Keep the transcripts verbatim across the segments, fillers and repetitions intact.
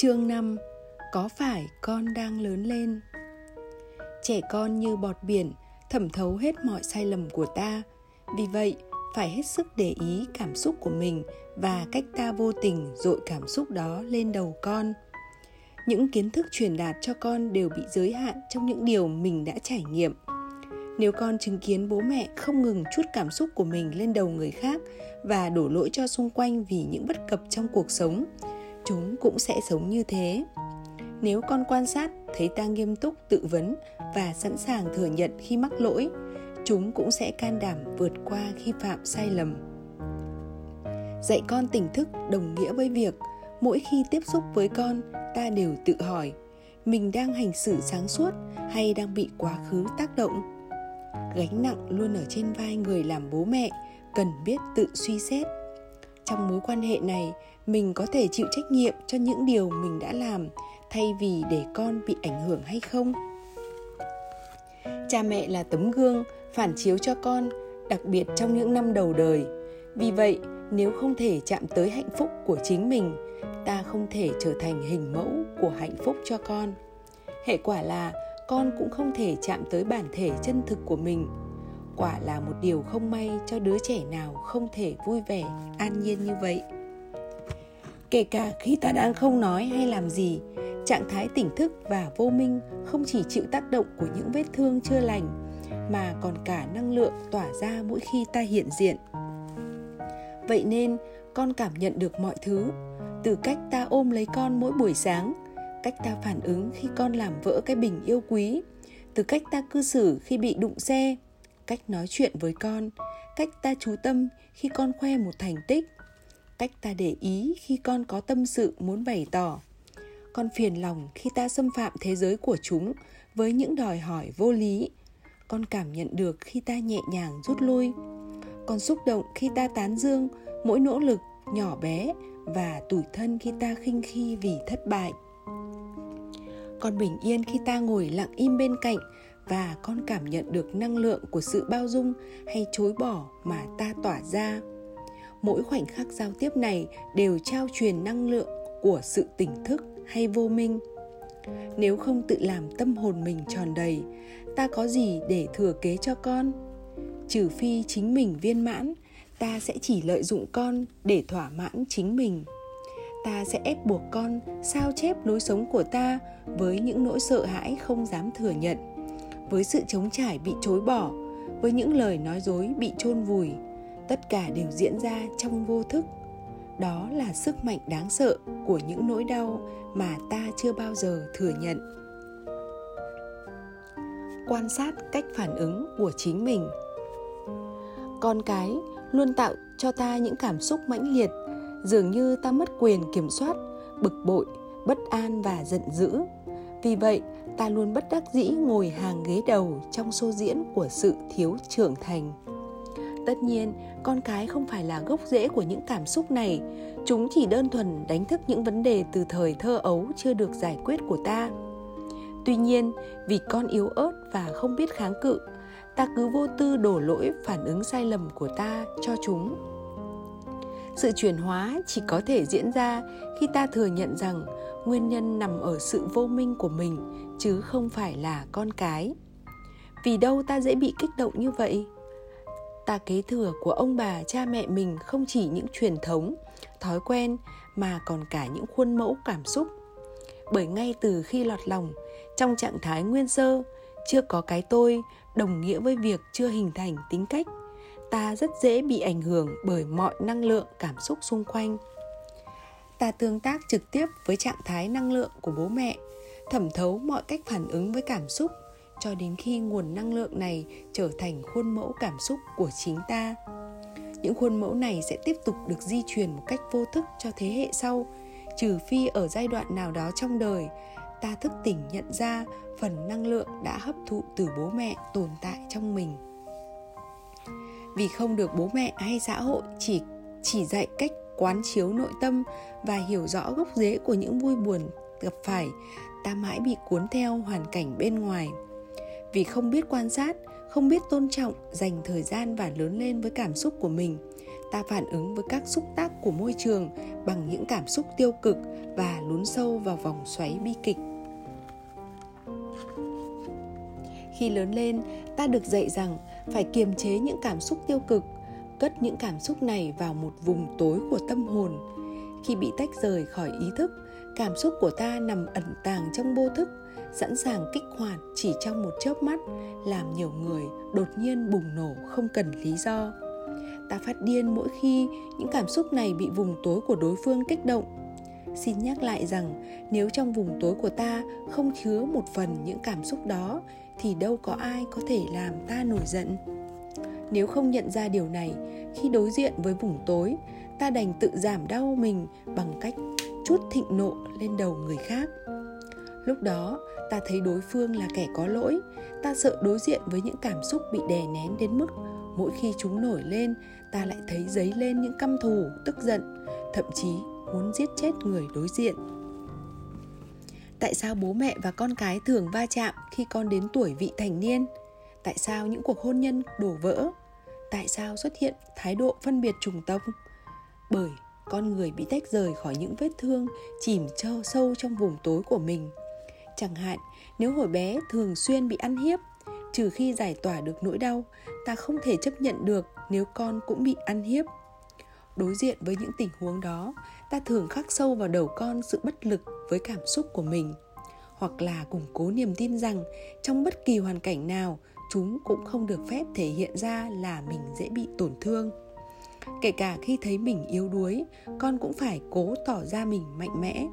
Chương năm. Có phải con đang lớn lên? Trẻ con như bọt biển, thẩm thấu hết mọi sai lầm của ta. Vì vậy, phải hết sức để ý cảm xúc của mình và cách ta vô tình dội cảm xúc đó lên đầu con. Những kiến thức truyền đạt cho con đều bị giới hạn trong những điều mình đã trải nghiệm. Nếu con chứng kiến bố mẹ không ngừng trút cảm xúc của mình lên đầu người khác và đổ lỗi cho xung quanh vì những bất cập trong cuộc sống, chúng cũng sẽ sống như thế. Nếu con quan sát, thấy ta nghiêm túc tự vấn và sẵn sàng thừa nhận khi mắc lỗi, chúng cũng sẽ can đảm vượt qua khi phạm sai lầm. Dạy con tỉnh thức đồng nghĩa với việc mỗi khi tiếp xúc với con, ta đều tự hỏi mình đang hành xử sáng suốt hay đang bị quá khứ tác động. Gánh nặng luôn ở trên vai người làm bố mẹ, cần biết tự suy xét. Trong mối quan hệ này, mình có thể chịu trách nhiệm cho những điều mình đã làm thay vì để con bị ảnh hưởng hay không? Cha mẹ là tấm gương phản chiếu cho con, đặc biệt trong những năm đầu đời. Vì vậy, nếu không thể chạm tới hạnh phúc của chính mình, ta không thể trở thành hình mẫu của hạnh phúc cho con. Hệ quả là con cũng không thể chạm tới bản thể chân thực của mình. Quả là một điều không may cho đứa trẻ nào không thể vui vẻ, an nhiên như vậy. Kể cả khi ta đang không nói hay làm gì, trạng thái tỉnh thức và vô minh không chỉ chịu tác động của những vết thương chưa lành, mà còn cả năng lượng tỏa ra mỗi khi ta hiện diện. Vậy nên, con cảm nhận được mọi thứ, từ cách ta ôm lấy con mỗi buổi sáng, cách ta phản ứng khi con làm vỡ cái bình yêu quý, từ cách ta cư xử khi bị đụng xe, cách nói chuyện với con, cách ta chú tâm khi con khoe một thành tích, cách ta để ý khi con có tâm sự muốn bày tỏ. Con phiền lòng khi ta xâm phạm thế giới của chúng với những đòi hỏi vô lý. Con cảm nhận được khi ta nhẹ nhàng rút lui. Con xúc động khi ta tán dương mỗi nỗ lực nhỏ bé và tủi thân khi ta khinh khi vì thất bại. Con bình yên khi ta ngồi lặng im bên cạnh và con cảm nhận được năng lượng của sự bao dung hay chối bỏ mà ta tỏa ra. Mỗi khoảnh khắc giao tiếp này đều trao truyền năng lượng của sự tỉnh thức hay vô minh. Nếu không tự làm tâm hồn mình tròn đầy, ta có gì để thừa kế cho con? Trừ phi chính mình viên mãn, ta sẽ chỉ lợi dụng con để thỏa mãn chính mình. Ta sẽ ép buộc con sao chép lối sống của ta với những nỗi sợ hãi không dám thừa nhận, với sự chống trải bị chối bỏ, với những lời nói dối bị chôn vùi. Tất cả đều diễn ra trong vô thức. Đó là sức mạnh đáng sợ của những nỗi đau mà ta chưa bao giờ thừa nhận. Quan sát cách phản ứng của chính mình. Con cái luôn tạo cho ta những cảm xúc mãnh liệt, dường như ta mất quyền kiểm soát, bực bội, bất an và giận dữ. Vì vậy, ta luôn bất đắc dĩ ngồi hàng ghế đầu trong show diễn của sự thiếu trưởng thành. Tất nhiên, con cái không phải là gốc rễ của những cảm xúc này. Chúng chỉ đơn thuần đánh thức những vấn đề từ thời thơ ấu chưa được giải quyết của ta. Tuy nhiên, vì con yếu ớt và không biết kháng cự, ta cứ vô tư đổ lỗi phản ứng sai lầm của ta cho chúng. Sự chuyển hóa chỉ có thể diễn ra khi ta thừa nhận rằng nguyên nhân nằm ở sự vô minh của mình, chứ không phải là con cái. Vì đâu ta dễ bị kích động như vậy? Ta kế thừa của ông bà cha mẹ mình không chỉ những truyền thống, thói quen mà còn cả những khuôn mẫu cảm xúc. Bởi ngay từ khi lọt lòng, trong trạng thái nguyên sơ, chưa có cái tôi đồng nghĩa với việc chưa hình thành tính cách, ta rất dễ bị ảnh hưởng bởi mọi năng lượng cảm xúc xung quanh. Ta tương tác trực tiếp với trạng thái năng lượng của bố mẹ, thẩm thấu mọi cách phản ứng với cảm xúc, cho đến khi nguồn năng lượng này trở thành khuôn mẫu cảm xúc của chính ta. Những khuôn mẫu này sẽ tiếp tục được di truyền một cách vô thức cho thế hệ sau, trừ phi ở giai đoạn nào đó trong đời, ta thức tỉnh nhận ra phần năng lượng đã hấp thụ từ bố mẹ tồn tại trong mình. Vì không được bố mẹ hay xã hội chỉ, chỉ dạy cách quán chiếu nội tâm và hiểu rõ gốc rễ của những vui buồn gặp phải, ta mãi bị cuốn theo hoàn cảnh bên ngoài. Vì không biết quan sát, không biết tôn trọng, dành thời gian và lớn lên với cảm xúc của mình, ta phản ứng với các xúc tác của môi trường bằng những cảm xúc tiêu cực và lún sâu vào vòng xoáy bi kịch. Khi lớn lên, ta được dạy rằng phải kiềm chế những cảm xúc tiêu cực, cất những cảm xúc này vào một vùng tối của tâm hồn. Khi bị tách rời khỏi ý thức, cảm xúc của ta nằm ẩn tàng trong vô thức, sẵn sàng kích hoạt chỉ trong một chớp mắt, làm nhiều người đột nhiên bùng nổ không cần lý do. Ta phát điên mỗi khi những cảm xúc này bị vùng tối của đối phương kích động. Xin nhắc lại rằng, nếu trong vùng tối của ta không chứa một phần những cảm xúc đó, thì đâu có ai có thể làm ta nổi giận. Nếu không nhận ra điều này, khi đối diện với vùng tối, ta đành tự giảm đau mình bằng cách trút thịnh nộ lên đầu người khác. Lúc đó, ta thấy đối phương là kẻ có lỗi, ta sợ đối diện với những cảm xúc bị đè nén đến mức mỗi khi chúng nổi lên, ta lại thấy dấy lên những căm thù, tức giận, thậm chí muốn giết chết người đối diện. Tại sao bố mẹ và con cái thường va chạm khi con đến tuổi vị thành niên? Tại sao những cuộc hôn nhân đổ vỡ? Tại sao xuất hiện thái độ phân biệt chủng tộc? Bởi con người bị tách rời khỏi những vết thương chìm sâu trong vùng tối của mình. Chẳng hạn, nếu hồi bé thường xuyên bị ăn hiếp, trừ khi giải tỏa được nỗi đau, ta không thể chấp nhận được nếu con cũng bị ăn hiếp. Đối diện với những tình huống đó, ta thường khắc sâu vào đầu con sự bất lực với cảm xúc của mình, hoặc là củng cố niềm tin rằng trong bất kỳ hoàn cảnh nào, chúng cũng không được phép thể hiện ra là mình dễ bị tổn thương. Kể cả khi thấy mình yếu đuối, con cũng phải cố tỏ ra mình mạnh mẽ.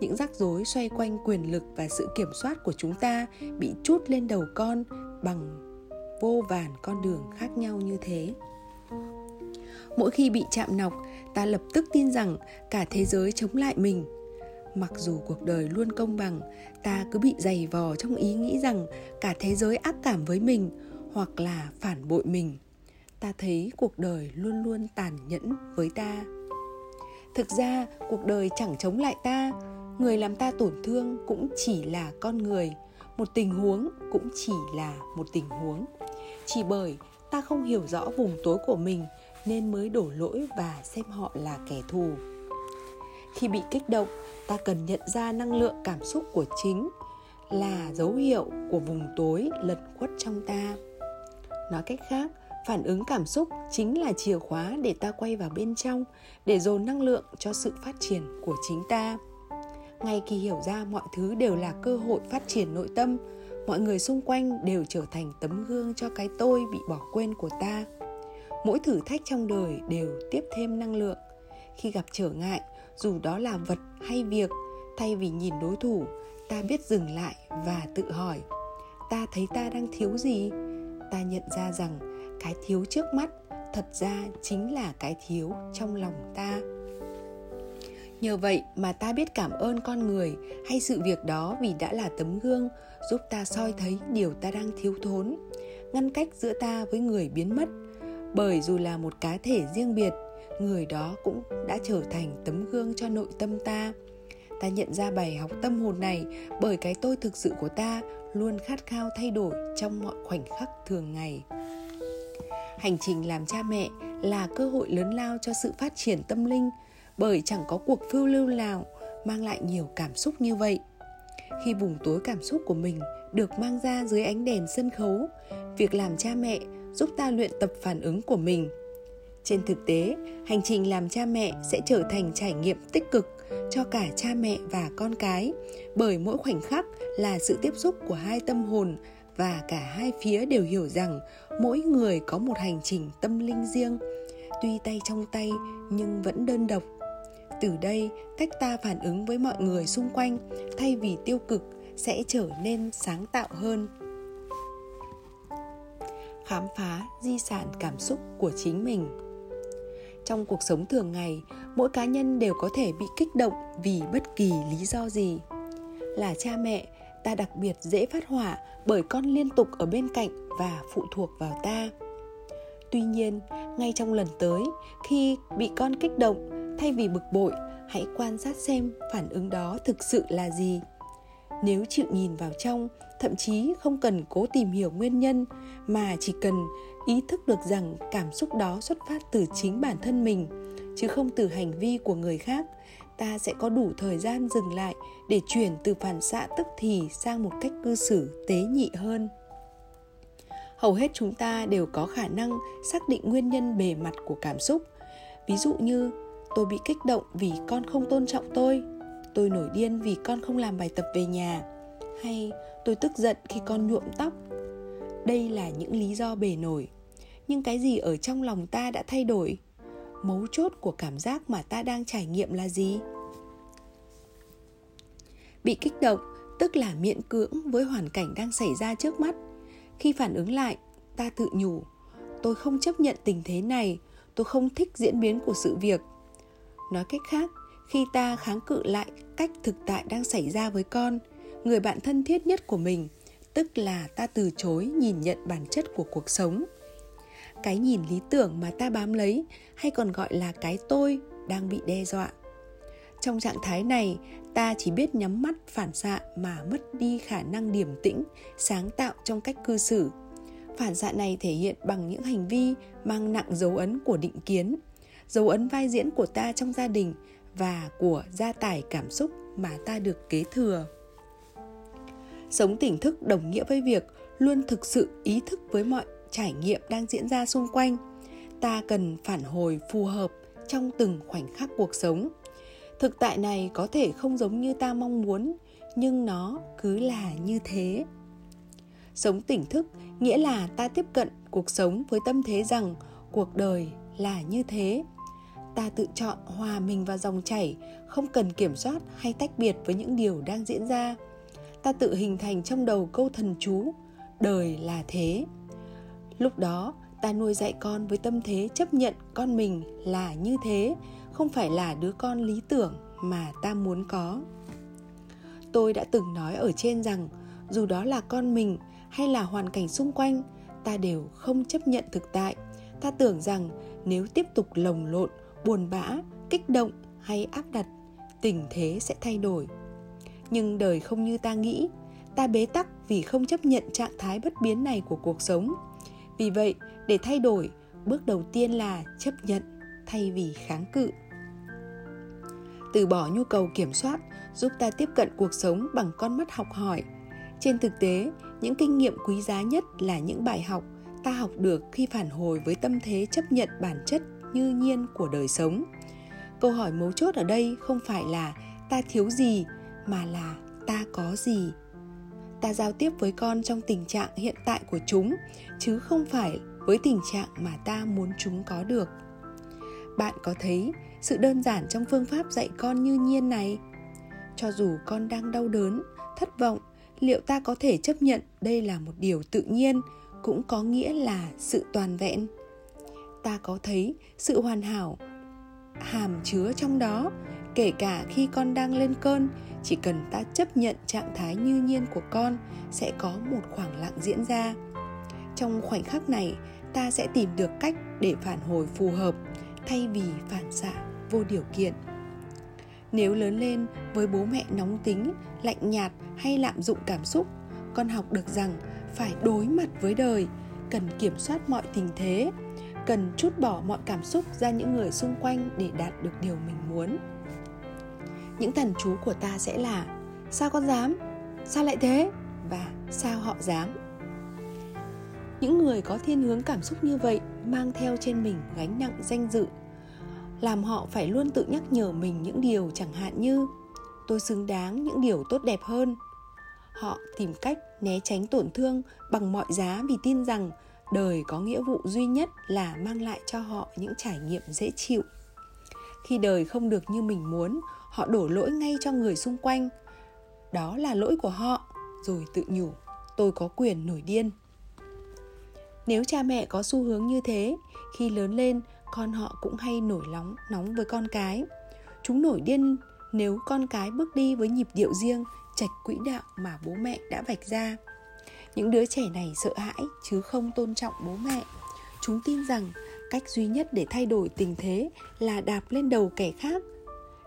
Những rắc rối xoay quanh quyền lực và sự kiểm soát của chúng ta bị trút lên đầu con bằng vô vàn con đường khác nhau như thế. Mỗi khi bị chạm nọc, ta lập tức tin rằng cả thế giới chống lại mình. Mặc dù cuộc đời luôn công bằng, ta cứ bị dày vò trong ý nghĩ rằng cả thế giới ác cảm với mình hoặc là phản bội mình. Ta thấy cuộc đời luôn luôn tàn nhẫn với ta. Thực ra, cuộc đời chẳng chống lại ta. Người làm ta tổn thương cũng chỉ là con người. Một tình huống cũng chỉ là một tình huống. Chỉ bởi ta không hiểu rõ vùng tối của mình nên mới đổ lỗi và xem họ là kẻ thù. Khi bị kích động, ta cần nhận ra năng lượng cảm xúc của chính là dấu hiệu của vùng tối lẩn khuất trong ta. Nói cách khác, phản ứng cảm xúc chính là chìa khóa để ta quay vào bên trong, để dồn năng lượng cho sự phát triển của chính ta. Ngay khi hiểu ra mọi thứ đều là cơ hội phát triển nội tâm, mọi người xung quanh đều trở thành tấm gương cho cái tôi bị bỏ quên của ta. Mỗi thử thách trong đời đều tiếp thêm năng lượng. Khi gặp trở ngại, dù đó là vật hay việc, thay vì nhìn đối thủ, ta biết dừng lại và tự hỏi: ta thấy ta đang thiếu gì? Ta nhận ra rằng cái thiếu trước mắt thật ra chính là cái thiếu trong lòng ta. Nhờ vậy mà ta biết cảm ơn con người hay sự việc đó, vì đã là tấm gương giúp ta soi thấy điều ta đang thiếu thốn, ngăn cách giữa ta với người biến mất. Bởi dù là một cá thể riêng biệt, người đó cũng đã trở thành tấm gương cho nội tâm ta. Ta nhận ra bài học tâm hồn này bởi cái tôi thực sự của ta luôn khát khao thay đổi trong mọi khoảnh khắc thường ngày. Hành trình làm cha mẹ là cơ hội lớn lao cho sự phát triển tâm linh, bởi chẳng có cuộc phiêu lưu nào mang lại nhiều cảm xúc như vậy. Khi vùng tối cảm xúc của mình được mang ra dưới ánh đèn sân khấu, việc làm cha mẹ giúp ta luyện tập phản ứng của mình. Trên thực tế, hành trình làm cha mẹ sẽ trở thành trải nghiệm tích cực cho cả cha mẹ và con cái, bởi mỗi khoảnh khắc là sự tiếp xúc của hai tâm hồn, và cả hai phía đều hiểu rằng mỗi người có một hành trình tâm linh riêng, tuy tay trong tay nhưng vẫn đơn độc. Từ đây, cách ta phản ứng với mọi người xung quanh thay vì tiêu cực sẽ trở nên sáng tạo hơn. Khám phá di sản cảm xúc của chính mình. Trong cuộc sống thường ngày, mỗi cá nhân đều có thể bị kích động vì bất kỳ lý do gì. Là cha mẹ, ta đặc biệt dễ phát hỏa bởi con liên tục ở bên cạnh và phụ thuộc vào ta. Tuy nhiên, ngay trong lần tới, khi bị con kích động, thay vì bực bội, hãy quan sát xem phản ứng đó thực sự là gì. Nếu chịu nhìn vào trong, thậm chí không cần cố tìm hiểu nguyên nhân mà chỉ cần ý thức được rằng cảm xúc đó xuất phát từ chính bản thân mình chứ không từ hành vi của người khác, ta sẽ có đủ thời gian dừng lại để chuyển từ phản xạ tức thì sang một cách cư xử tế nhị hơn. Hầu hết chúng ta đều có khả năng xác định nguyên nhân bề mặt của cảm xúc. Ví dụ như, tôi bị kích động vì con không tôn trọng tôi, tôi nổi điên vì con không làm bài tập về nhà, hay tôi tức giận khi con nhuộm tóc. Đây là những lý do bề nổi. Nhưng cái gì ở trong lòng ta đã thay đổi? Mấu chốt của cảm giác mà ta đang trải nghiệm là gì? Bị kích động tức là miễn cưỡng với hoàn cảnh đang xảy ra trước mắt. Khi phản ứng lại, ta tự nhủ, tôi không chấp nhận tình thế này, tôi không thích diễn biến của sự việc. Nói cách khác, khi ta kháng cự lại cách thực tại đang xảy ra với con, người bạn thân thiết nhất của mình, tức là ta từ chối nhìn nhận bản chất của cuộc sống. Cái nhìn lý tưởng mà ta bám lấy, hay còn gọi là cái tôi, đang bị đe dọa. Trong trạng thái này, ta chỉ biết nhắm mắt phản xạ mà mất đi khả năng điềm tĩnh, sáng tạo trong cách cư xử. Phản xạ này thể hiện bằng những hành vi mang nặng dấu ấn của định kiến, dấu ấn vai diễn của ta trong gia đình và của gia tài cảm xúc mà ta được kế thừa. Sống tỉnh thức đồng nghĩa với việc luôn thực sự ý thức với mọi trải nghiệm đang diễn ra xung quanh. Ta cần phản hồi phù hợp trong từng khoảnh khắc cuộc sống. Thực tại này có thể không giống như ta mong muốn, nhưng nó cứ là như thế. Sống tỉnh thức nghĩa là ta tiếp cận cuộc sống với tâm thế rằng cuộc đời là như thế. Ta tự chọn hòa mình vào dòng chảy, không cần kiểm soát hay tách biệt với những điều đang diễn ra. Ta tự hình thành trong đầu câu thần chú, đời là thế. Lúc đó, ta nuôi dạy con với tâm thế chấp nhận con mình là như thế, không phải là đứa con lý tưởng mà ta muốn có. Tôi đã từng nói ở trên rằng, dù đó là con mình hay là hoàn cảnh xung quanh, ta đều không chấp nhận thực tại. Ta tưởng rằng nếu tiếp tục lồng lộn, buồn bã, kích động hay áp đặt, tình thế sẽ thay đổi. Nhưng đời không như ta nghĩ, ta bế tắc vì không chấp nhận trạng thái bất biến này của cuộc sống. Vì vậy, để thay đổi, bước đầu tiên là chấp nhận thay vì kháng cự. Từ bỏ nhu cầu kiểm soát giúp ta tiếp cận cuộc sống bằng con mắt học hỏi. Trên thực tế, những kinh nghiệm quý giá nhất là những bài học ta học được khi phản hồi với tâm thế chấp nhận bản chất như nhiên của đời sống. Câu hỏi mấu chốt ở đây không phải là ta thiếu gì, mà là ta có gì. Ta giao tiếp với con trong tình trạng hiện tại của chúng, chứ không phải với tình trạng mà ta muốn chúng có được. Bạn có thấy sự đơn giản trong phương pháp dạy con như nhiên này? Cho dù con đang đau đớn, thất vọng, liệu ta có thể chấp nhận đây là một điều tự nhiên, cũng có nghĩa là sự toàn vẹn? Ta có thấy sự hoàn hảo hàm chứa trong đó, kể cả khi con đang lên cơn, chỉ cần ta chấp nhận trạng thái như nhiên của con sẽ có một khoảng lặng diễn ra. Trong khoảnh khắc này, ta sẽ tìm được cách để phản hồi phù hợp thay vì phản xạ vô điều kiện. Nếu lớn lên với bố mẹ nóng tính, lạnh nhạt hay lạm dụng cảm xúc, con học được rằng phải đối mặt với đời, cần kiểm soát mọi tình thế, cần trút bỏ mọi cảm xúc ra những người xung quanh để đạt được điều mình muốn. Những thần chú của ta sẽ là: sao con dám, sao lại thế, và sao họ dám. Những người có thiên hướng cảm xúc như vậy mang theo trên mình gánh nặng danh dự, làm họ phải luôn tự nhắc nhở mình những điều chẳng hạn như tôi xứng đáng những điều tốt đẹp hơn. Họ tìm cách né tránh tổn thương bằng mọi giá vì tin rằng đời có nghĩa vụ duy nhất là mang lại cho họ những trải nghiệm dễ chịu. Khi đời không được như mình muốn, họ đổ lỗi ngay cho người xung quanh. Đó là lỗi của họ, rồi tự nhủ, tôi có quyền nổi điên. Nếu cha mẹ có xu hướng như thế, khi lớn lên, con họ cũng hay nổi nóng, nóng với con cái. Chúng nổi điên nếu con cái bước đi với nhịp điệu riêng, chệch quỹ đạo mà bố mẹ đã vạch ra. Những đứa trẻ này sợ hãi chứ không tôn trọng bố mẹ. Chúng tin rằng cách duy nhất để thay đổi tình thế là đạp lên đầu kẻ khác.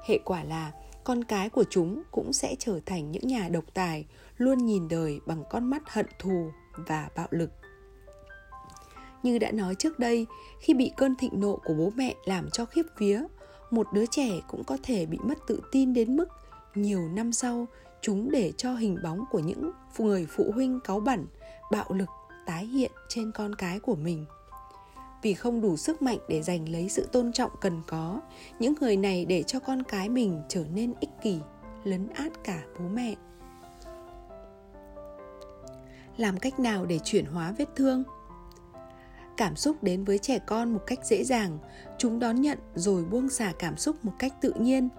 Hệ quả là con cái của chúng cũng sẽ trở thành những nhà độc tài, luôn nhìn đời bằng con mắt hận thù và bạo lực. Như đã nói trước đây, khi bị cơn thịnh nộ của bố mẹ làm cho khiếp vía, một đứa trẻ cũng có thể bị mất tự tin đến mức nhiều năm sau chúng để cho hình bóng của những người phụ huynh cáu bẩn, bạo lực tái hiện trên con cái của mình. Vì không đủ sức mạnh để giành lấy sự tôn trọng cần có, những người này để cho con cái mình trở nên ích kỷ, lấn át cả bố mẹ. Làm cách nào để chuyển hóa vết thương? Cảm xúc đến với trẻ con một cách dễ dàng, chúng đón nhận rồi buông xả cảm xúc một cách tự nhiên.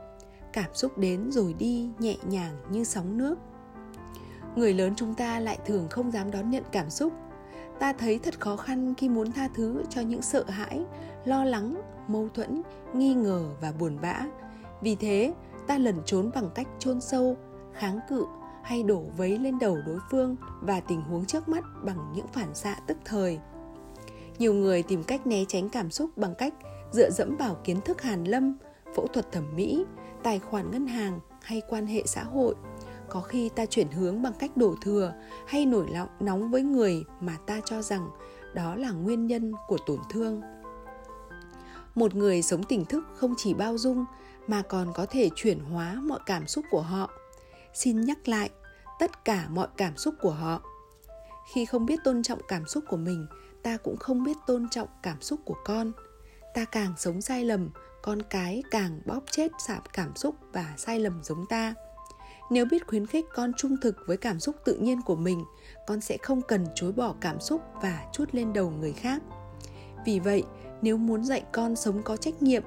Cảm xúc đến rồi đi nhẹ nhàng như sóng nước. Người lớn chúng ta lại thường không dám đón nhận cảm xúc. Ta thấy thật khó khăn khi muốn tha thứ cho những sợ hãi, lo lắng, mâu thuẫn, nghi ngờ và buồn bã. Vì thế, ta lẩn trốn bằng cách chôn sâu, kháng cự hay đổ vấy lên đầu đối phương và tình huống trước mắt bằng những phản xạ tức thời. Nhiều người tìm cách né tránh cảm xúc bằng cách dựa dẫm vào kiến thức hàn lâm, phẫu thuật thẩm mỹ, tài khoản ngân hàng hay quan hệ xã hội. Có khi ta chuyển hướng bằng cách đổ thừa hay nổi nóng với người mà ta cho rằng đó là nguyên nhân của tổn thương. Một người sống tỉnh thức không chỉ bao dung mà còn có thể chuyển hóa mọi cảm xúc của họ. Xin nhắc lại, tất cả mọi cảm xúc của họ. Khi không biết tôn trọng cảm xúc của mình, ta cũng không biết tôn trọng cảm xúc của con. Ta càng sống sai lầm, con cái càng bóp chết sạp cảm xúc và sai lầm giống ta. Nếu biết khuyến khích con trung thực với cảm xúc tự nhiên của mình, con sẽ không cần chối bỏ cảm xúc và trút lên đầu người khác. Vì vậy, nếu muốn dạy con sống có trách nhiệm,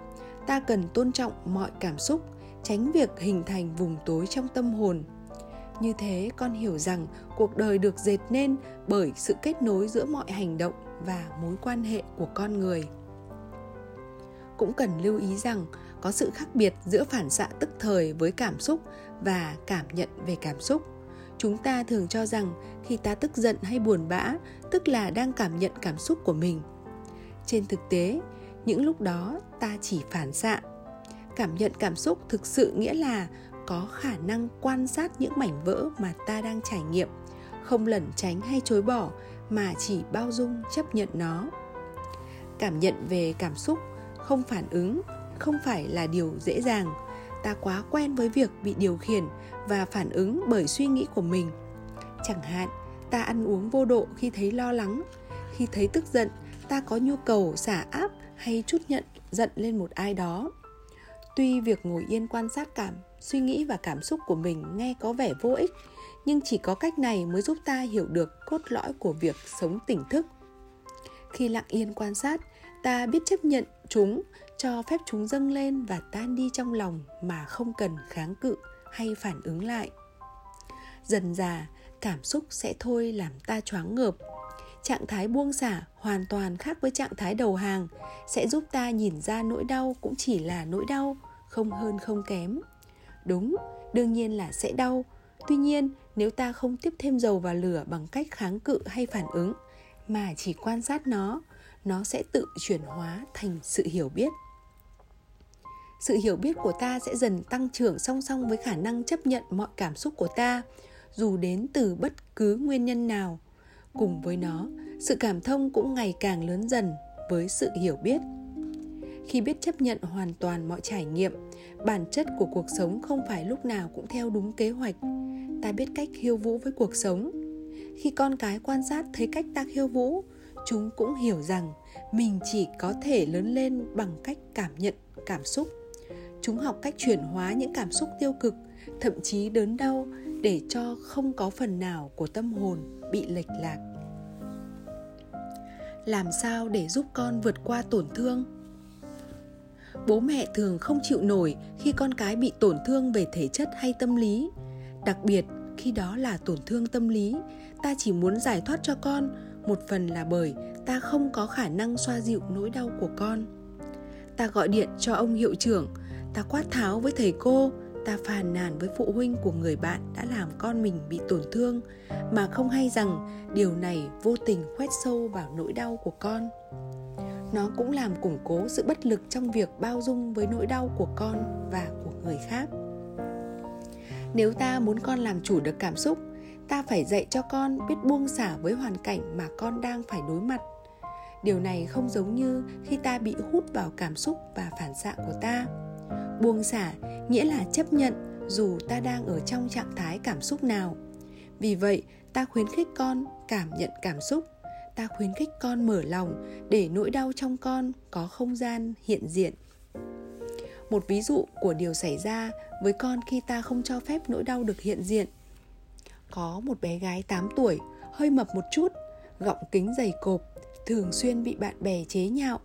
ta cần tôn trọng mọi cảm xúc, tránh việc hình thành vùng tối trong tâm hồn. Như thế, con hiểu rằng cuộc đời được dệt nên bởi sự kết nối giữa mọi hành động và mối quan hệ của con người. Cũng cần lưu ý rằng có sự khác biệt giữa phản xạ tức thời với cảm xúc và cảm nhận về cảm xúc. Chúng ta thường cho rằng khi ta tức giận hay buồn bã, tức là đang cảm nhận cảm xúc của mình. Trên thực tế, những lúc đó ta chỉ phản xạ. Cảm nhận cảm xúc thực sự nghĩa là có khả năng quan sát những mảnh vỡ mà ta đang trải nghiệm, không lẩn tránh hay chối bỏ mà chỉ bao dung chấp nhận nó. Cảm nhận về cảm xúc, không phản ứng, không phải là điều dễ dàng. Ta quá quen với việc bị điều khiển và phản ứng bởi suy nghĩ của mình. Chẳng hạn, ta ăn uống vô độ khi thấy lo lắng. Khi thấy tức giận, ta có nhu cầu xả áp hay trút nhận giận lên một ai đó. Tuy việc ngồi yên quan sát cảm, suy nghĩ và cảm xúc của mình nghe có vẻ vô ích, nhưng chỉ có cách này mới giúp ta hiểu được cốt lõi của việc sống tỉnh thức. Khi lặng yên quan sát, ta biết chấp nhận chúng, cho phép chúng dâng lên và tan đi trong lòng mà không cần kháng cự hay phản ứng lại. Dần dà, cảm xúc sẽ thôi làm ta choáng ngợp. Trạng thái buông xả hoàn toàn khác với trạng thái đầu hàng, sẽ giúp ta nhìn ra nỗi đau cũng chỉ là nỗi đau, không hơn không kém. Đúng, đương nhiên là sẽ đau. Tuy nhiên, nếu ta không tiếp thêm dầu vào lửa bằng cách kháng cự hay phản ứng, mà chỉ quan sát nó, nó sẽ tự chuyển hóa thành sự hiểu biết. Sự hiểu biết của ta sẽ dần tăng trưởng song song với khả năng chấp nhận mọi cảm xúc của ta, dù đến từ bất cứ nguyên nhân nào. Cùng với nó, sự cảm thông cũng ngày càng lớn dần với sự hiểu biết. Khi biết chấp nhận hoàn toàn mọi trải nghiệm, bản chất của cuộc sống không phải lúc nào cũng theo đúng kế hoạch. Ta biết cách khiêu vũ với cuộc sống. Khi con cái quan sát thấy cách ta khiêu vũ, chúng cũng hiểu rằng mình chỉ có thể lớn lên bằng cách cảm nhận cảm xúc. Chúng học cách chuyển hóa những cảm xúc tiêu cực, thậm chí đớn đau, để cho không có phần nào của tâm hồn bị lệch lạc. Làm sao để giúp con vượt qua tổn thương? Bố mẹ thường không chịu nổi khi con cái bị tổn thương về thể chất hay tâm lý. Đặc biệt khi đó là tổn thương tâm lý, ta chỉ muốn giải thoát cho con. Một phần là bởi ta không có khả năng xoa dịu nỗi đau của con. Ta gọi điện cho ông hiệu trưởng, ta quát tháo với thầy cô, ta phàn nàn với phụ huynh của người bạn đã làm con mình bị tổn thương, mà không hay rằng điều này vô tình khoét sâu vào nỗi đau của con. Nó cũng làm củng cố sự bất lực trong việc bao dung với nỗi đau của con và của người khác. Nếu ta muốn con làm chủ được cảm xúc Ta phải dạy cho con biết buông xả với hoàn cảnh mà con đang phải đối mặt. Điều này không giống như khi ta bị hút vào cảm xúc và phản xạ của ta. Buông xả nghĩa là chấp nhận dù ta đang ở trong trạng thái cảm xúc nào. Vì vậy, ta khuyến khích con cảm nhận cảm xúc. Ta khuyến khích con mở lòng để nỗi đau trong con có không gian hiện diện. Một ví dụ của điều xảy ra với con khi ta không cho phép nỗi đau được hiện diện. Có một bé gái tám tuổi, hơi mập một chút, gọng kính dày cộp, thường xuyên bị bạn bè chế nhạo.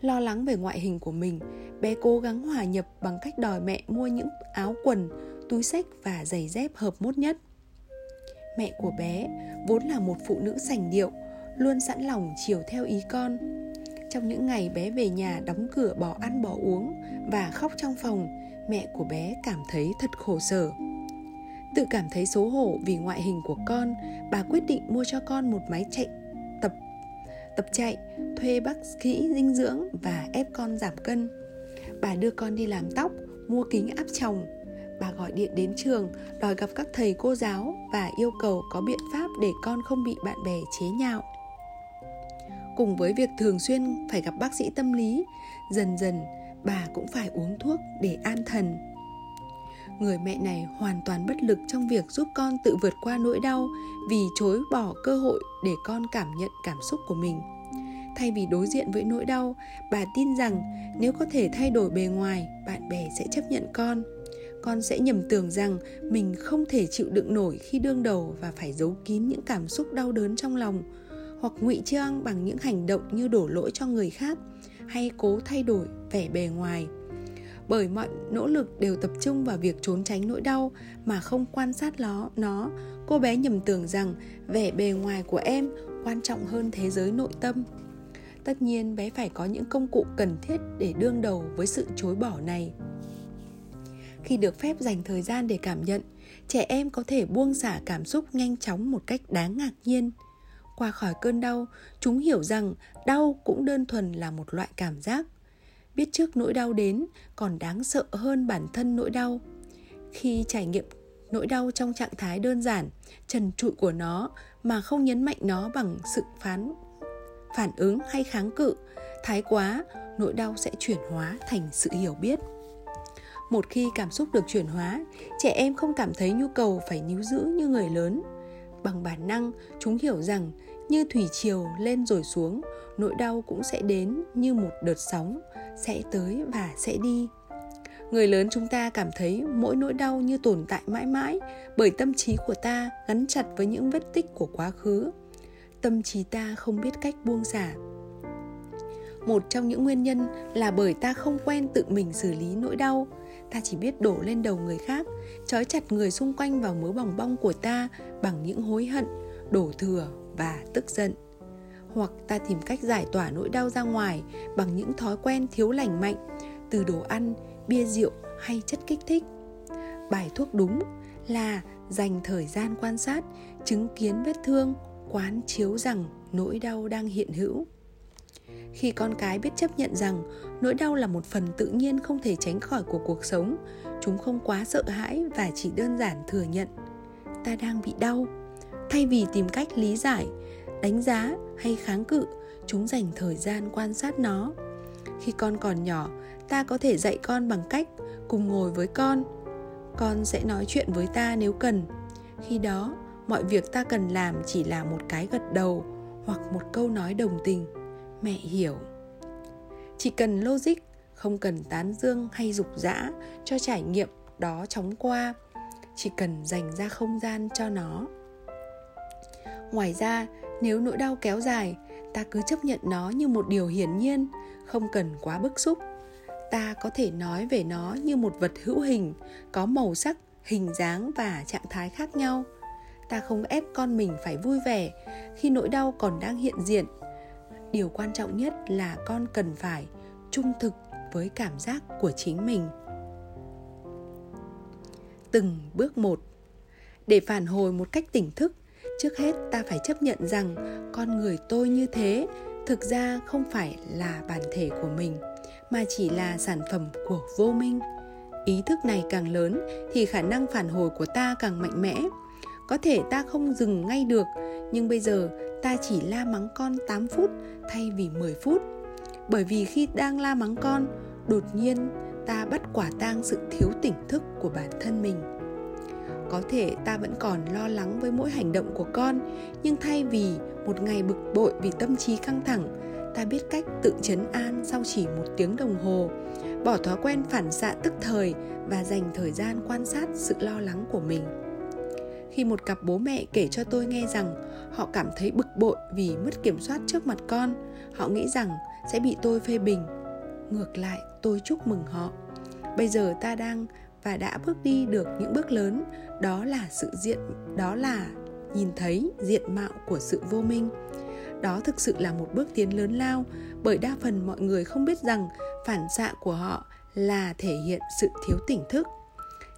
Lo lắng về ngoại hình của mình, bé cố gắng hòa nhập bằng cách đòi mẹ mua những áo quần, túi xách và giày dép hợp mốt nhất. Mẹ của bé vốn là một phụ nữ sành điệu, luôn sẵn lòng chiều theo ý con. Trong những ngày bé về nhà đóng cửa bỏ ăn bỏ uống và khóc trong phòng, mẹ của bé cảm thấy thật khổ sở. Tự cảm thấy xấu hổ vì ngoại hình của con, bà quyết định mua cho con một máy chạy tập, tập chạy, thuê bác sĩ dinh dưỡng và ép con giảm cân. Bà đưa con đi làm tóc, mua kính áp tròng. Bà gọi điện đến trường, đòi gặp các thầy cô giáo và yêu cầu có biện pháp để con không bị bạn bè chế nhạo. Cùng với việc thường xuyên phải gặp bác sĩ tâm lý, dần dần bà cũng phải uống thuốc để an thần. Người mẹ này hoàn toàn bất lực trong việc giúp con tự vượt qua nỗi đau vì chối bỏ cơ hội để con cảm nhận cảm xúc của mình. Thay vì đối diện với nỗi đau, bà tin rằng nếu có thể thay đổi bề ngoài, bạn bè sẽ chấp nhận con. Con sẽ nhầm tưởng rằng mình không thể chịu đựng nổi khi đương đầu và phải giấu kín những cảm xúc đau đớn trong lòng, hoặc ngụy trang bằng những hành động như đổ lỗi cho người khác hay cố thay đổi vẻ bề ngoài. Bởi mọi nỗ lực đều tập trung vào việc trốn tránh nỗi đau mà không quan sát nó, cô bé nhầm tưởng rằng vẻ bề ngoài của em quan trọng hơn thế giới nội tâm. Tất nhiên bé phải có những công cụ cần thiết để đương đầu với sự chối bỏ này. Khi được phép dành thời gian để cảm nhận, trẻ em có thể buông xả cảm xúc nhanh chóng một cách đáng ngạc nhiên. Qua khỏi cơn đau, chúng hiểu rằng đau cũng đơn thuần là một loại cảm giác. Biết trước nỗi đau đến còn đáng sợ hơn bản thân nỗi đau. Khi trải nghiệm nỗi đau trong trạng thái đơn giản, trần trụi của nó mà không nhấn mạnh nó bằng sự phán, phản ứng hay kháng cự, thái quá, nỗi đau sẽ chuyển hóa thành sự hiểu biết. Một khi cảm xúc được chuyển hóa, trẻ em không cảm thấy nhu cầu phải níu giữ như người lớn. Bằng bản năng, chúng hiểu rằng như thủy triều lên rồi xuống, nỗi đau cũng sẽ đến như một đợt sóng, sẽ tới và sẽ đi. Người lớn chúng ta cảm thấy mỗi nỗi đau như tồn tại mãi mãi bởi tâm trí của ta gắn chặt với những vết tích của quá khứ. Tâm trí ta không biết cách buông xả. Một trong những nguyên nhân là bởi ta không quen tự mình xử lý nỗi đau. Ta chỉ biết đổ lên đầu người khác, trói chặt người xung quanh vào mớ bòng bong của ta bằng những hối hận, đổ thừa và tức giận. Hoặc ta tìm cách giải tỏa nỗi đau ra ngoài bằng những thói quen thiếu lành mạnh, từ đồ ăn, bia rượu hay chất kích thích. Bài thuốc đúng là dành thời gian quan sát, chứng kiến vết thương, quán chiếu rằng nỗi đau đang hiện hữu. Khi con cái biết chấp nhận rằng nỗi đau là một phần tự nhiên không thể tránh khỏi của cuộc sống, chúng không quá sợ hãi và chỉ đơn giản thừa nhận ta đang bị đau. Thay vì tìm cách lý giải, đánh giá hay kháng cự, chúng dành thời gian quan sát nó. Khi con còn nhỏ, ta có thể dạy con bằng cách cùng ngồi với con. Con sẽ nói chuyện với ta nếu cần. Khi đó, mọi việc ta cần làm chỉ là một cái gật đầu hoặc một câu nói đồng tình. Mẹ hiểu. Chỉ cần logic, không cần tán dương hay dục dã cho trải nghiệm đó chóng qua. Chỉ cần dành ra không gian cho nó. Ngoài ra, nếu nỗi đau kéo dài, ta cứ chấp nhận nó như một điều hiển nhiên, không cần quá bức xúc. Ta có thể nói về nó như một vật hữu hình, có màu sắc, hình dáng và trạng thái khác nhau. Ta không ép con mình phải vui vẻ khi nỗi đau còn đang hiện diện. Điều quan trọng nhất là con cần phải trung thực với cảm giác của chính mình. Từng bước một. Để phản hồi một cách tỉnh thức, trước hết ta phải chấp nhận rằng con người tôi như thế thực ra không phải là bản thể của mình, mà chỉ là sản phẩm của vô minh. Ý thức này càng lớn thì khả năng phản hồi của ta càng mạnh mẽ. Có thể ta không dừng ngay được, nhưng bây giờ ta chỉ la mắng con tám phút thay vì mười phút. Bởi vì khi đang la mắng con, đột nhiên ta bắt quả tang sự thiếu tỉnh thức của bản thân mình. Có thể ta vẫn còn lo lắng với mỗi hành động của con, nhưng thay vì một ngày bực bội vì tâm trí căng thẳng, ta biết cách tự trấn an sau chỉ một tiếng đồng hồ, bỏ thói quen phản xạ tức thời và dành thời gian quan sát sự lo lắng của mình. Khi một cặp bố mẹ kể cho tôi nghe rằng họ cảm thấy bực bội vì mất kiểm soát trước mặt con, họ nghĩ rằng sẽ bị tôi phê bình. Ngược lại, tôi chúc mừng họ. Bây giờ ta đang và đã bước đi được những bước lớn, đó là sự diện, đó là nhìn thấy diện mạo của sự vô minh. Đó thực sự là một bước tiến lớn lao, bởi đa phần mọi người không biết rằng phản xạ của họ là thể hiện sự thiếu tỉnh thức.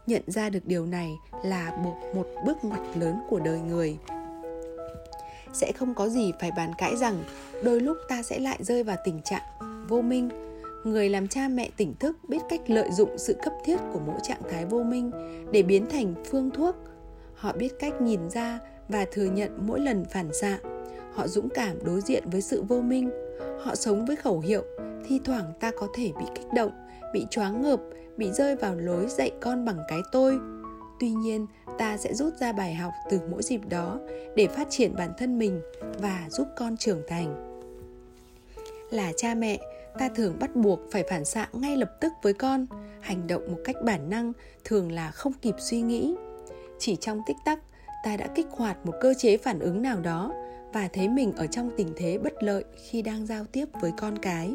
Nhận ra được điều này là một bước ngoặt lớn của đời người. Sẽ không có gì phải bàn cãi rằng đôi lúc ta sẽ lại rơi vào tình trạng vô minh. Người làm cha mẹ tỉnh thức biết cách lợi dụng sự cấp thiết của mỗi trạng thái vô minh để biến thành phương thuốc. Họ biết cách nhìn ra và thừa nhận mỗi lần phản xạ. Họ dũng cảm đối diện với sự vô minh. Họ sống với khẩu hiệu, thi thoảng ta có thể bị kích động, bị choáng ngợp, bị rơi vào lối dạy con bằng cái tôi. Tuy nhiên, ta sẽ rút ra bài học từ mỗi dịp đó để phát triển bản thân mình và giúp con trưởng thành. Là cha mẹ, ta thường bắt buộc phải phản xạ ngay lập tức với con. Hành động một cách bản năng thường là không kịp suy nghĩ. Chỉ trong tích tắc, ta đã kích hoạt một cơ chế phản ứng nào đó và thấy mình ở trong tình thế bất lợi khi đang giao tiếp với con cái.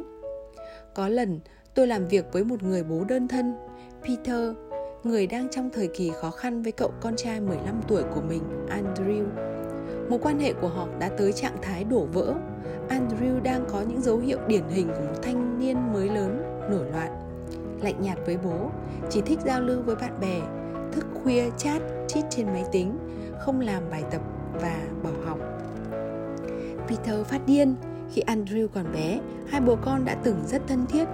Có lần, tôi làm việc với một người bố đơn thân, Peter, người đang trong thời kỳ khó khăn với cậu con trai mười lăm tuổi của mình, Andrew. Mối quan hệ của họ đã tới trạng thái đổ vỡ. Andrew đang có những dấu hiệu điển hình của một thanh niên mới lớn, nổi loạn, lạnh nhạt với bố, chỉ thích giao lưu với bạn bè, thức khuya chat chít trên máy tính, không làm bài tập và bỏ học. Peter phát điên. Khi Andrew còn bé, hai bố con đã từng rất thân thiết.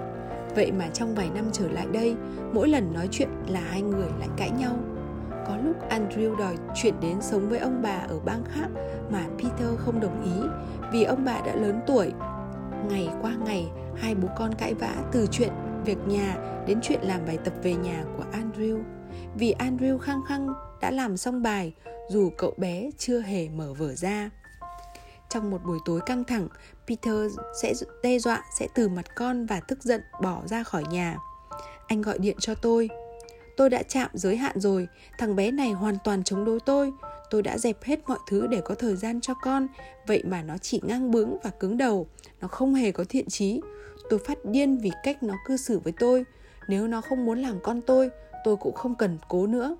Vậy mà trong vài năm trở lại đây, mỗi lần nói chuyện là hai người lại cãi nhau. Có lúc Andrew đòi chuyển đến sống với ông bà ở bang khác mà Peter không đồng ý vì ông bà đã lớn tuổi. Ngày qua ngày, hai bố con cãi vã từ chuyện việc nhà đến chuyện làm bài tập về nhà của Andrew. Vì Andrew khăng khăng đã làm xong bài dù cậu bé chưa hề mở vở ra. Trong một buổi tối căng thẳng, Peter sẽ đe dọa sẽ từ mặt con và tức giận bỏ ra khỏi nhà. Anh gọi điện cho tôi. Tôi đã chạm giới hạn rồi, thằng bé này hoàn toàn chống đối tôi. Tôi đã dẹp hết mọi thứ để có thời gian cho con, vậy mà nó chỉ ngang bướng và cứng đầu. Nó không hề có thiện chí. Tôi phát điên vì cách nó cư xử với tôi. Nếu nó không muốn làm con tôi, tôi cũng không cần cố nữa.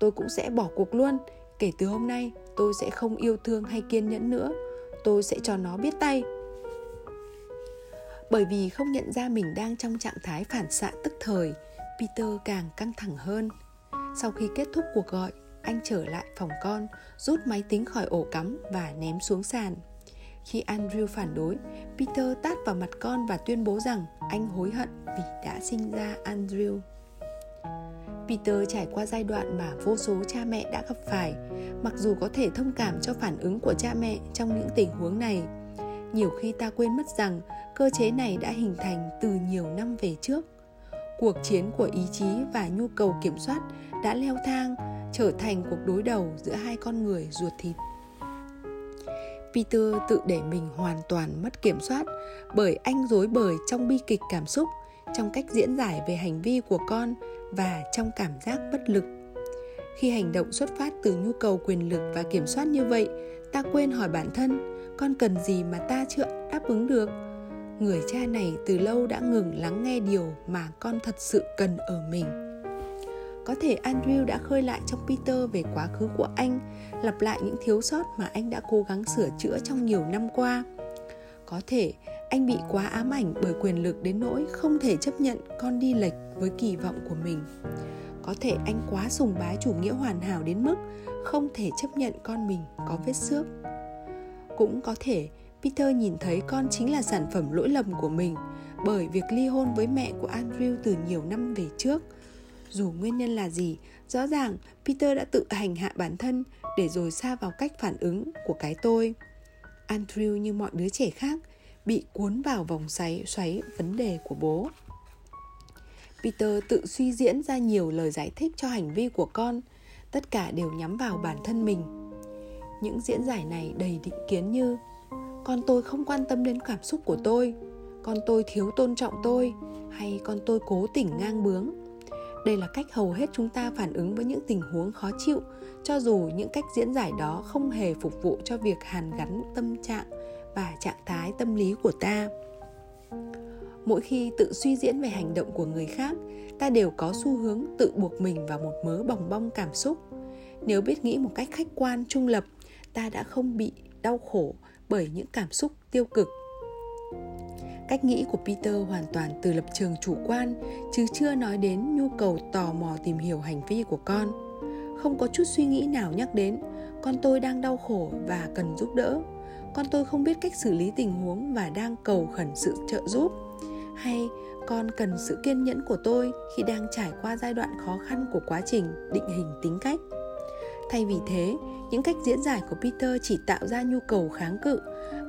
Tôi cũng sẽ bỏ cuộc luôn. Kể từ hôm nay, tôi sẽ không yêu thương hay kiên nhẫn nữa. Tôi sẽ cho nó biết tay. Bởi vì không nhận ra mình đang trong trạng thái phản xạ tức thời, Peter càng căng thẳng hơn. Sau khi kết thúc cuộc gọi, anh trở lại phòng con, rút máy tính khỏi ổ cắm và ném xuống sàn. Khi Andrew phản đối, Peter tát vào mặt con và tuyên bố rằng anh hối hận vì đã sinh ra Andrew. Peter trải qua giai đoạn mà vô số cha mẹ đã gặp phải, mặc dù có thể thông cảm cho phản ứng của cha mẹ trong những tình huống này. Nhiều khi ta quên mất rằng cơ chế này đã hình thành từ nhiều năm về trước. Cuộc chiến của ý chí và nhu cầu kiểm soát đã leo thang, trở thành cuộc đối đầu giữa hai con người ruột thịt. Peter tự để mình hoàn toàn mất kiểm soát bởi anh rối bời trong bi kịch cảm xúc, trong cách diễn giải về hành vi của con và trong cảm giác bất lực. Khi hành động xuất phát từ nhu cầu quyền lực và kiểm soát như vậy, ta quên hỏi bản thân, con cần gì mà ta chưa đáp ứng được? Người cha này từ lâu đã ngừng lắng nghe điều mà con thật sự cần ở mình. Có thể Andrew đã khơi lại trong Peter về quá khứ của anh, lặp lại những thiếu sót mà anh đã cố gắng sửa chữa trong nhiều năm qua. Có thể anh bị quá ám ảnh bởi quyền lực đến nỗi không thể chấp nhận con đi lệch với kỳ vọng của mình. Có thể anh quá sùng bái chủ nghĩa hoàn hảo đến mức không thể chấp nhận con mình có vết xước. Cũng có thể Peter nhìn thấy con chính là sản phẩm lỗi lầm của mình bởi việc ly hôn với mẹ của Andrew từ nhiều năm về trước. Dù nguyên nhân là gì, rõ ràng Peter đã tự hành hạ bản thân để rồi sa vào cách phản ứng của cái tôi. Andrew như mọi đứa trẻ khác bị cuốn vào vòng xoáy xoáy vấn đề của bố. Peter tự suy diễn ra nhiều lời giải thích cho hành vi của con, tất cả đều nhắm vào bản thân mình. Những diễn giải này đầy định kiến như: con tôi không quan tâm đến cảm xúc của tôi, con tôi thiếu tôn trọng tôi, hay con tôi cố tình ngang bướng. Đây là cách hầu hết chúng ta phản ứng với những tình huống khó chịu, cho dù những cách diễn giải đó không hề phục vụ cho việc hàn gắn tâm trạng và trạng thái tâm lý của ta. Mỗi khi tự suy diễn về hành động của người khác, ta đều có xu hướng tự buộc mình vào một mớ bòng bong cảm xúc. Nếu biết nghĩ một cách khách quan, trung lập, ta đã không bị đau khổ bởi những cảm xúc tiêu cực. Cách nghĩ của Peter hoàn toàn từ lập trường chủ quan, chứ chưa nói đến nhu cầu tò mò tìm hiểu hành vi của con. Không có chút suy nghĩ nào nhắc đến con tôi đang đau khổ và cần giúp đỡ, con tôi không biết cách xử lý tình huống và đang cầu khẩn sự trợ giúp, hay con cần sự kiên nhẫn của tôi khi đang trải qua giai đoạn khó khăn của quá trình định hình tính cách. Thay vì thế, những cách diễn giải của Peter chỉ tạo ra nhu cầu kháng cự,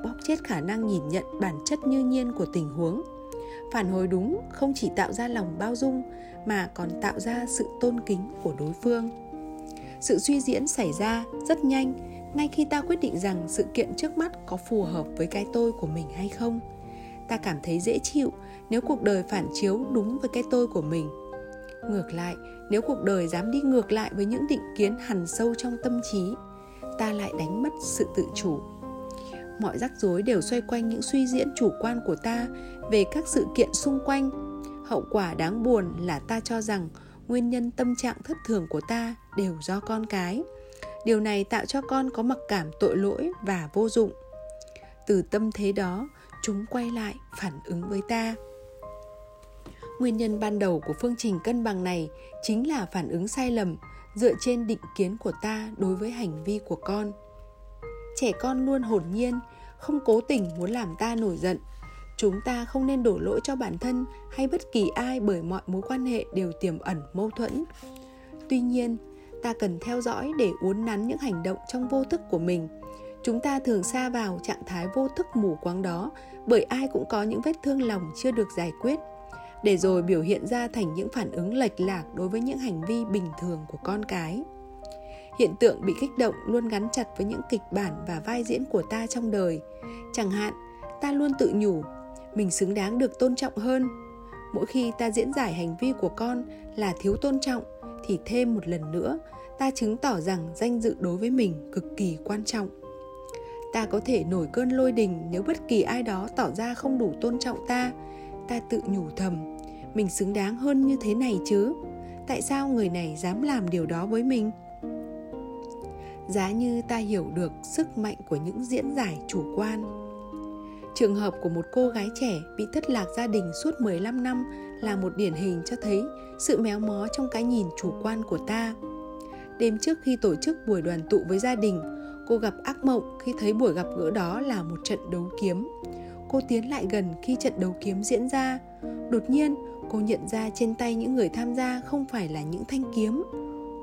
bóp chết khả năng nhìn nhận bản chất như nhiên của tình huống. Phản hồi đúng không chỉ tạo ra lòng bao dung mà còn tạo ra sự tôn kính của đối phương. Sự suy diễn xảy ra rất nhanh, ngay khi ta quyết định rằng sự kiện trước mắt có phù hợp với cái tôi của mình hay không. Ta cảm thấy dễ chịu nếu cuộc đời phản chiếu đúng với cái tôi của mình. Ngược lại, nếu cuộc đời dám đi ngược lại với những định kiến hằn sâu trong tâm trí, ta lại đánh mất sự tự chủ. Mọi rắc rối đều xoay quanh những suy diễn chủ quan của ta về các sự kiện xung quanh. Hậu quả đáng buồn là ta cho rằng nguyên nhân tâm trạng thất thường của ta đều do con cái. Điều này tạo cho con có mặc cảm tội lỗi và vô dụng. Từ tâm thế đó, chúng quay lại phản ứng với ta. Nguyên nhân ban đầu của phương trình cân bằng này chính là phản ứng sai lầm dựa trên định kiến của ta đối với hành vi của con. Trẻ con luôn hồn nhiên, không cố tình muốn làm ta nổi giận. Chúng ta không nên đổ lỗi cho bản thân hay bất kỳ ai bởi mọi mối quan hệ đều tiềm ẩn mâu thuẫn. Tuy nhiên, ta cần theo dõi để uốn nắn những hành động trong vô thức của mình. Chúng ta thường sa vào trạng thái vô thức mù quáng đó bởi ai cũng có những vết thương lòng chưa được giải quyết, để rồi biểu hiện ra thành những phản ứng lệch lạc đối với những hành vi bình thường của con cái. Hiện tượng bị kích động luôn gắn chặt với những kịch bản và vai diễn của ta trong đời. Chẳng hạn, ta luôn tự nhủ, mình xứng đáng được tôn trọng hơn. Mỗi khi ta diễn giải hành vi của con là thiếu tôn trọng, thì thêm một lần nữa, ta chứng tỏ rằng danh dự đối với mình cực kỳ quan trọng. Ta có thể nổi cơn lôi đình nếu bất kỳ ai đó tỏ ra không đủ tôn trọng ta. Ta tự nhủ thầm, mình xứng đáng hơn như thế này chứ, tại sao người này dám làm điều đó với mình? Giá như ta hiểu được sức mạnh của những diễn giải chủ quan. Trường hợp của một cô gái trẻ bị thất lạc gia đình suốt mười lăm năm là một điển hình cho thấy sự méo mó trong cái nhìn chủ quan của ta. Đêm trước khi tổ chức buổi đoàn tụ với gia đình, cô gặp ác mộng khi thấy buổi gặp gỡ đó là một trận đấu kiếm. Cô tiến lại gần khi trận đấu kiếm diễn ra. Đột nhiên, cô nhận ra trên tay những người tham gia không phải là những thanh kiếm.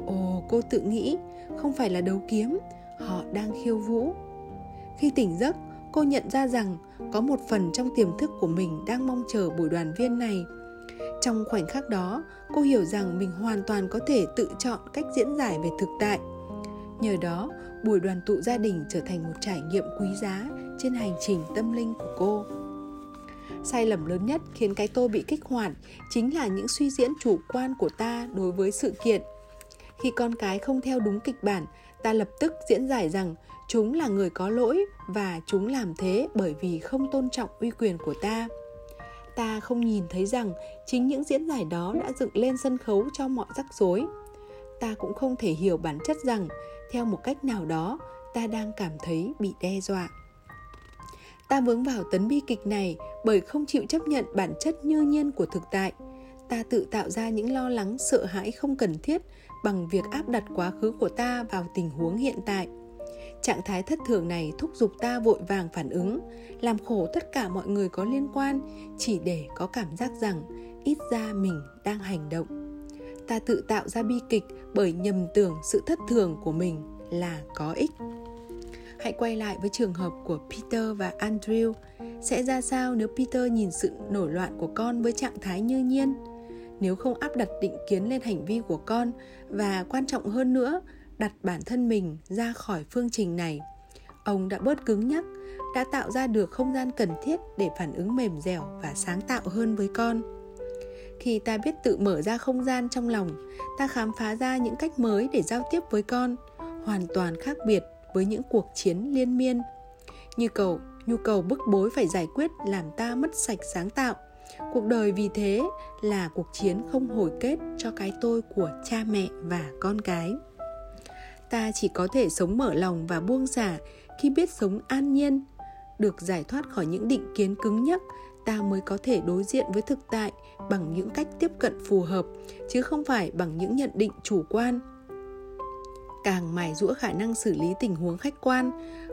Ồ, cô tự nghĩ, không phải là đấu kiếm, họ đang khiêu vũ. Khi tỉnh giấc, cô nhận ra rằng có một phần trong tiềm thức của mình đang mong chờ buổi đoàn viên này. Trong khoảnh khắc đó, cô hiểu rằng mình hoàn toàn có thể tự chọn cách diễn giải về thực tại. Nhờ đó, buổi đoàn tụ gia đình trở thành một trải nghiệm quý giá trên hành trình tâm linh của cô. Sai lầm lớn nhất khiến cái tôi bị kích hoạt chính là những suy diễn chủ quan của ta đối với sự kiện. Khi con cái không theo đúng kịch bản, ta lập tức diễn giải rằng chúng là người có lỗi và chúng làm thế bởi vì không tôn trọng uy quyền của ta. Ta không nhìn thấy rằng chính những diễn giải đó đã dựng lên sân khấu cho mọi rắc rối. Ta cũng không thể hiểu bản chất rằng theo một cách nào đó ta đang cảm thấy bị đe dọa. Ta vướng vào tấn bi kịch này bởi không chịu chấp nhận bản chất như nhiên của thực tại. Ta tự tạo ra những lo lắng sợ hãi không cần thiết bằng việc áp đặt quá khứ của ta vào tình huống hiện tại. Trạng thái thất thường này thúc giục ta vội vàng phản ứng, làm khổ tất cả mọi người có liên quan chỉ để có cảm giác rằng ít ra mình đang hành động. ta tự tạo ra bi kịch bởi nhầm tưởng sự thất thường của mình là có ích. Hãy quay lại với trường hợp của Peter và Andrew. Sẽ ra sao nếu Peter nhìn sự nổi loạn của con với trạng thái như nhiên? Nếu không áp đặt định kiến lên hành vi của con và quan trọng hơn nữa, đặt bản thân mình ra khỏi phương trình này. Ông đã bớt cứng nhắc, đã tạo ra được không gian cần thiết để phản ứng mềm dẻo và sáng tạo hơn với con. Khi ta biết tự mở ra không gian trong lòng, ta khám phá ra những cách mới để giao tiếp với con, hoàn toàn khác biệt với những cuộc chiến liên miên. Như cầu, nhu cầu bức bối phải giải quyết làm ta mất sạch sáng tạo. Cuộc đời vì thế là cuộc chiến không hồi kết cho cái tôi của cha mẹ và con cái. Ta chỉ có thể sống mở lòng và buông xả khi biết sống an nhiên. Được giải thoát khỏi những định kiến cứng nhắc, ta mới có thể đối diện với thực tại bằng những cách tiếp cận phù hợp, chứ không phải bằng những nhận định chủ quan. Càng mài giũa khả năng xử lý tình huống khách quan,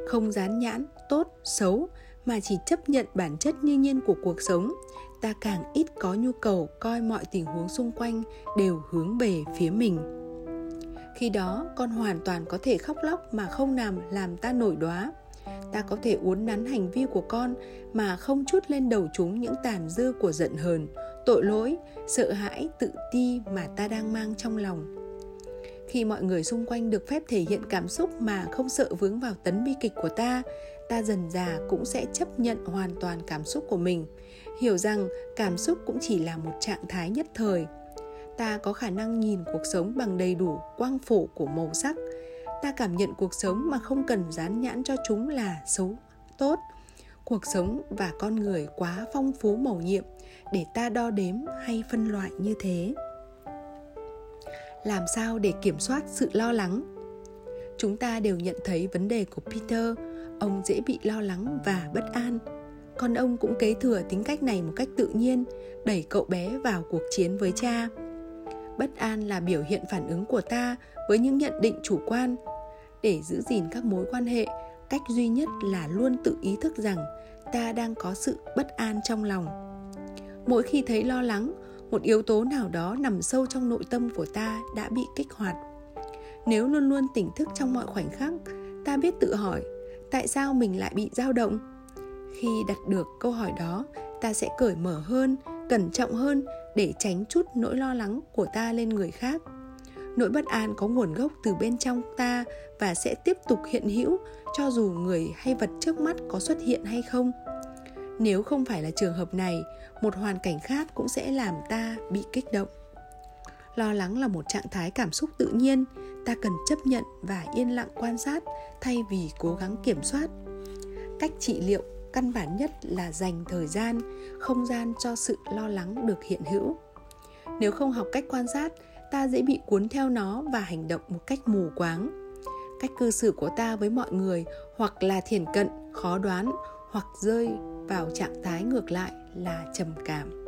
không dán nhãn tốt, xấu, mà chỉ chấp nhận bản chất như nhiên của cuộc sống, ta càng ít có nhu cầu coi mọi tình huống xung quanh đều hướng về phía mình. Khi đó, con hoàn toàn có thể khóc lóc mà không làm làm ta nổi đoá. Ta có thể uốn nắn hành vi của con mà không trút lên đầu chúng những tàn dư của giận hờn, tội lỗi, sợ hãi, tự ti mà ta đang mang trong lòng. Khi mọi người xung quanh được phép thể hiện cảm xúc mà không sợ vướng vào tấn bi kịch của ta, ta dần dà cũng sẽ chấp nhận hoàn toàn cảm xúc của mình, hiểu rằng cảm xúc cũng chỉ là một trạng thái nhất thời. Ta có khả năng nhìn cuộc sống bằng đầy đủ quang phổ của màu sắc. Ta cảm nhận cuộc sống mà không cần dán nhãn cho chúng là xấu, tốt. Cuộc sống và con người quá phong phú màu nhiệm để ta đo đếm hay phân loại như thế. Làm sao để kiểm soát sự lo lắng? Chúng ta đều nhận thấy vấn đề của Peter. Ông dễ bị lo lắng và bất an. Con ông cũng kế thừa tính cách này một cách tự nhiên, đẩy cậu bé vào cuộc chiến với cha. Bất an là biểu hiện phản ứng của ta với những nhận định chủ quan. Để giữ gìn các mối quan hệ, cách duy nhất là luôn tự ý thức rằng ta đang có sự bất an trong lòng. Mỗi khi thấy lo lắng, một yếu tố nào đó nằm sâu trong nội tâm của ta đã bị kích hoạt. Nếu luôn luôn tỉnh thức trong mọi khoảnh khắc, ta biết tự hỏi, tại sao mình lại bị dao động? Khi đặt được câu hỏi đó, ta sẽ cởi mở hơn, cẩn trọng hơn để tránh trút nỗi lo lắng của ta lên người khác. Nỗi bất an có nguồn gốc từ bên trong ta và sẽ tiếp tục hiện hữu cho dù người hay vật trước mắt có xuất hiện hay không. Nếu không phải là trường hợp này, một hoàn cảnh khác cũng sẽ làm ta bị kích động. Lo lắng là một trạng thái cảm xúc tự nhiên, ta cần chấp nhận và yên lặng quan sát thay vì cố gắng kiểm soát. Cách trị liệu căn bản nhất là dành thời gian, không gian cho sự lo lắng được hiện hữu. Nếu không học cách quan sát, ta dễ bị cuốn theo nó và hành động một cách mù quáng. Cách cư xử của ta với mọi người hoặc là thiển cận, khó đoán, hoặc rơi vào trạng thái ngược lại là trầm cảm.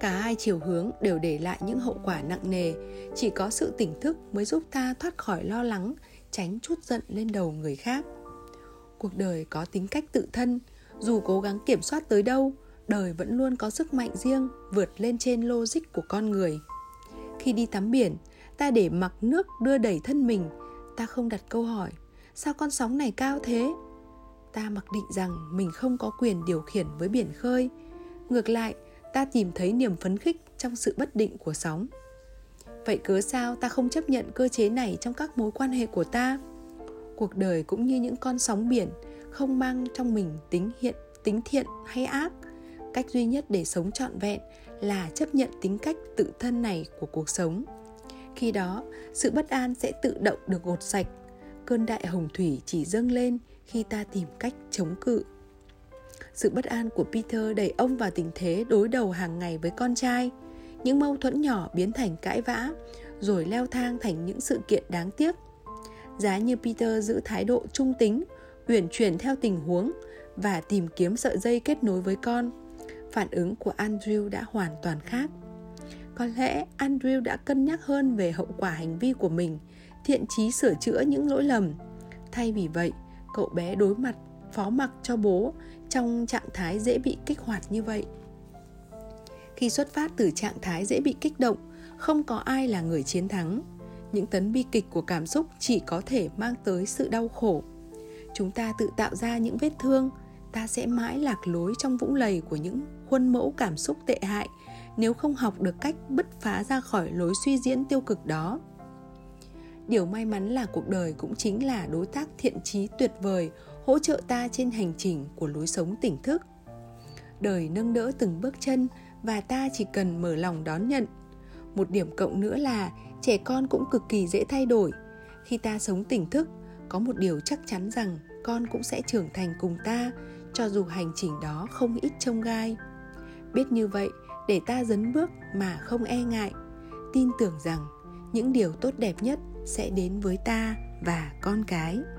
Cả hai chiều hướng đều để lại những hậu quả nặng nề, chỉ có sự tỉnh thức mới giúp ta thoát khỏi lo lắng, tránh trút giận lên đầu người khác. Cuộc đời có tính cách tự thân, dù cố gắng kiểm soát tới đâu, đời vẫn luôn có sức mạnh riêng vượt lên trên logic của con người. Khi đi tắm biển, ta để mặc nước đưa đẩy thân mình, ta không đặt câu hỏi, sao con sóng này cao thế? Ta mặc định rằng mình không có quyền điều khiển với biển khơi. Ngược lại, ta tìm thấy niềm phấn khích trong sự bất định của sóng. Vậy cớ sao ta không chấp nhận cơ chế này trong các mối quan hệ của ta? Cuộc đời cũng như những con sóng biển, không mang trong mình tính hiện, tính thiện hay ác. Cách duy nhất để sống trọn vẹn là chấp nhận tính cách tự thân này của cuộc sống. Khi đó, sự bất an sẽ tự động được gột sạch. Cơn đại hồng thủy chỉ dâng lên khi ta tìm cách chống cự. Sự bất an của Peter đẩy ông vào tình thế đối đầu hàng ngày với con trai. Những mâu thuẫn nhỏ biến thành cãi vã, rồi leo thang thành những sự kiện đáng tiếc. Giá như Peter giữ thái độ trung tính, uyển chuyển theo tình huống và tìm kiếm sợi dây kết nối với con, phản ứng của Andrew đã hoàn toàn khác. Có lẽ Andrew đã cân nhắc hơn về hậu quả hành vi của mình, thiện chí sửa chữa những lỗi lầm. Thay vì vậy, cậu bé đối mặt, phó mặc cho bố trong trạng thái dễ bị kích hoạt như vậy. Khi xuất phát từ trạng thái dễ bị kích động, Không có ai là người chiến thắng. Những tấn bi kịch của cảm xúc chỉ có thể mang tới sự đau khổ. Chúng ta tự tạo ra những vết thương. Ta sẽ mãi lạc lối trong vũng lầy của những khuôn mẫu cảm xúc tệ hại nếu không học được cách bứt phá ra khỏi lối suy diễn tiêu cực đó. Điều may mắn là cuộc đời cũng chính là đối tác thiện chí tuyệt vời hỗ trợ ta trên hành trình của lối sống tỉnh thức. Đời nâng đỡ từng bước chân và ta chỉ cần mở lòng đón nhận. Một điểm cộng nữa là trẻ con cũng cực kỳ dễ thay đổi. Khi ta sống tỉnh thức, có một điều chắc chắn rằng con cũng sẽ trưởng thành cùng ta, cho dù hành trình đó không ít chông gai. Biết như vậy, để ta dấn bước mà không e ngại, tin tưởng rằng những điều tốt đẹp nhất sẽ đến với ta và con cái.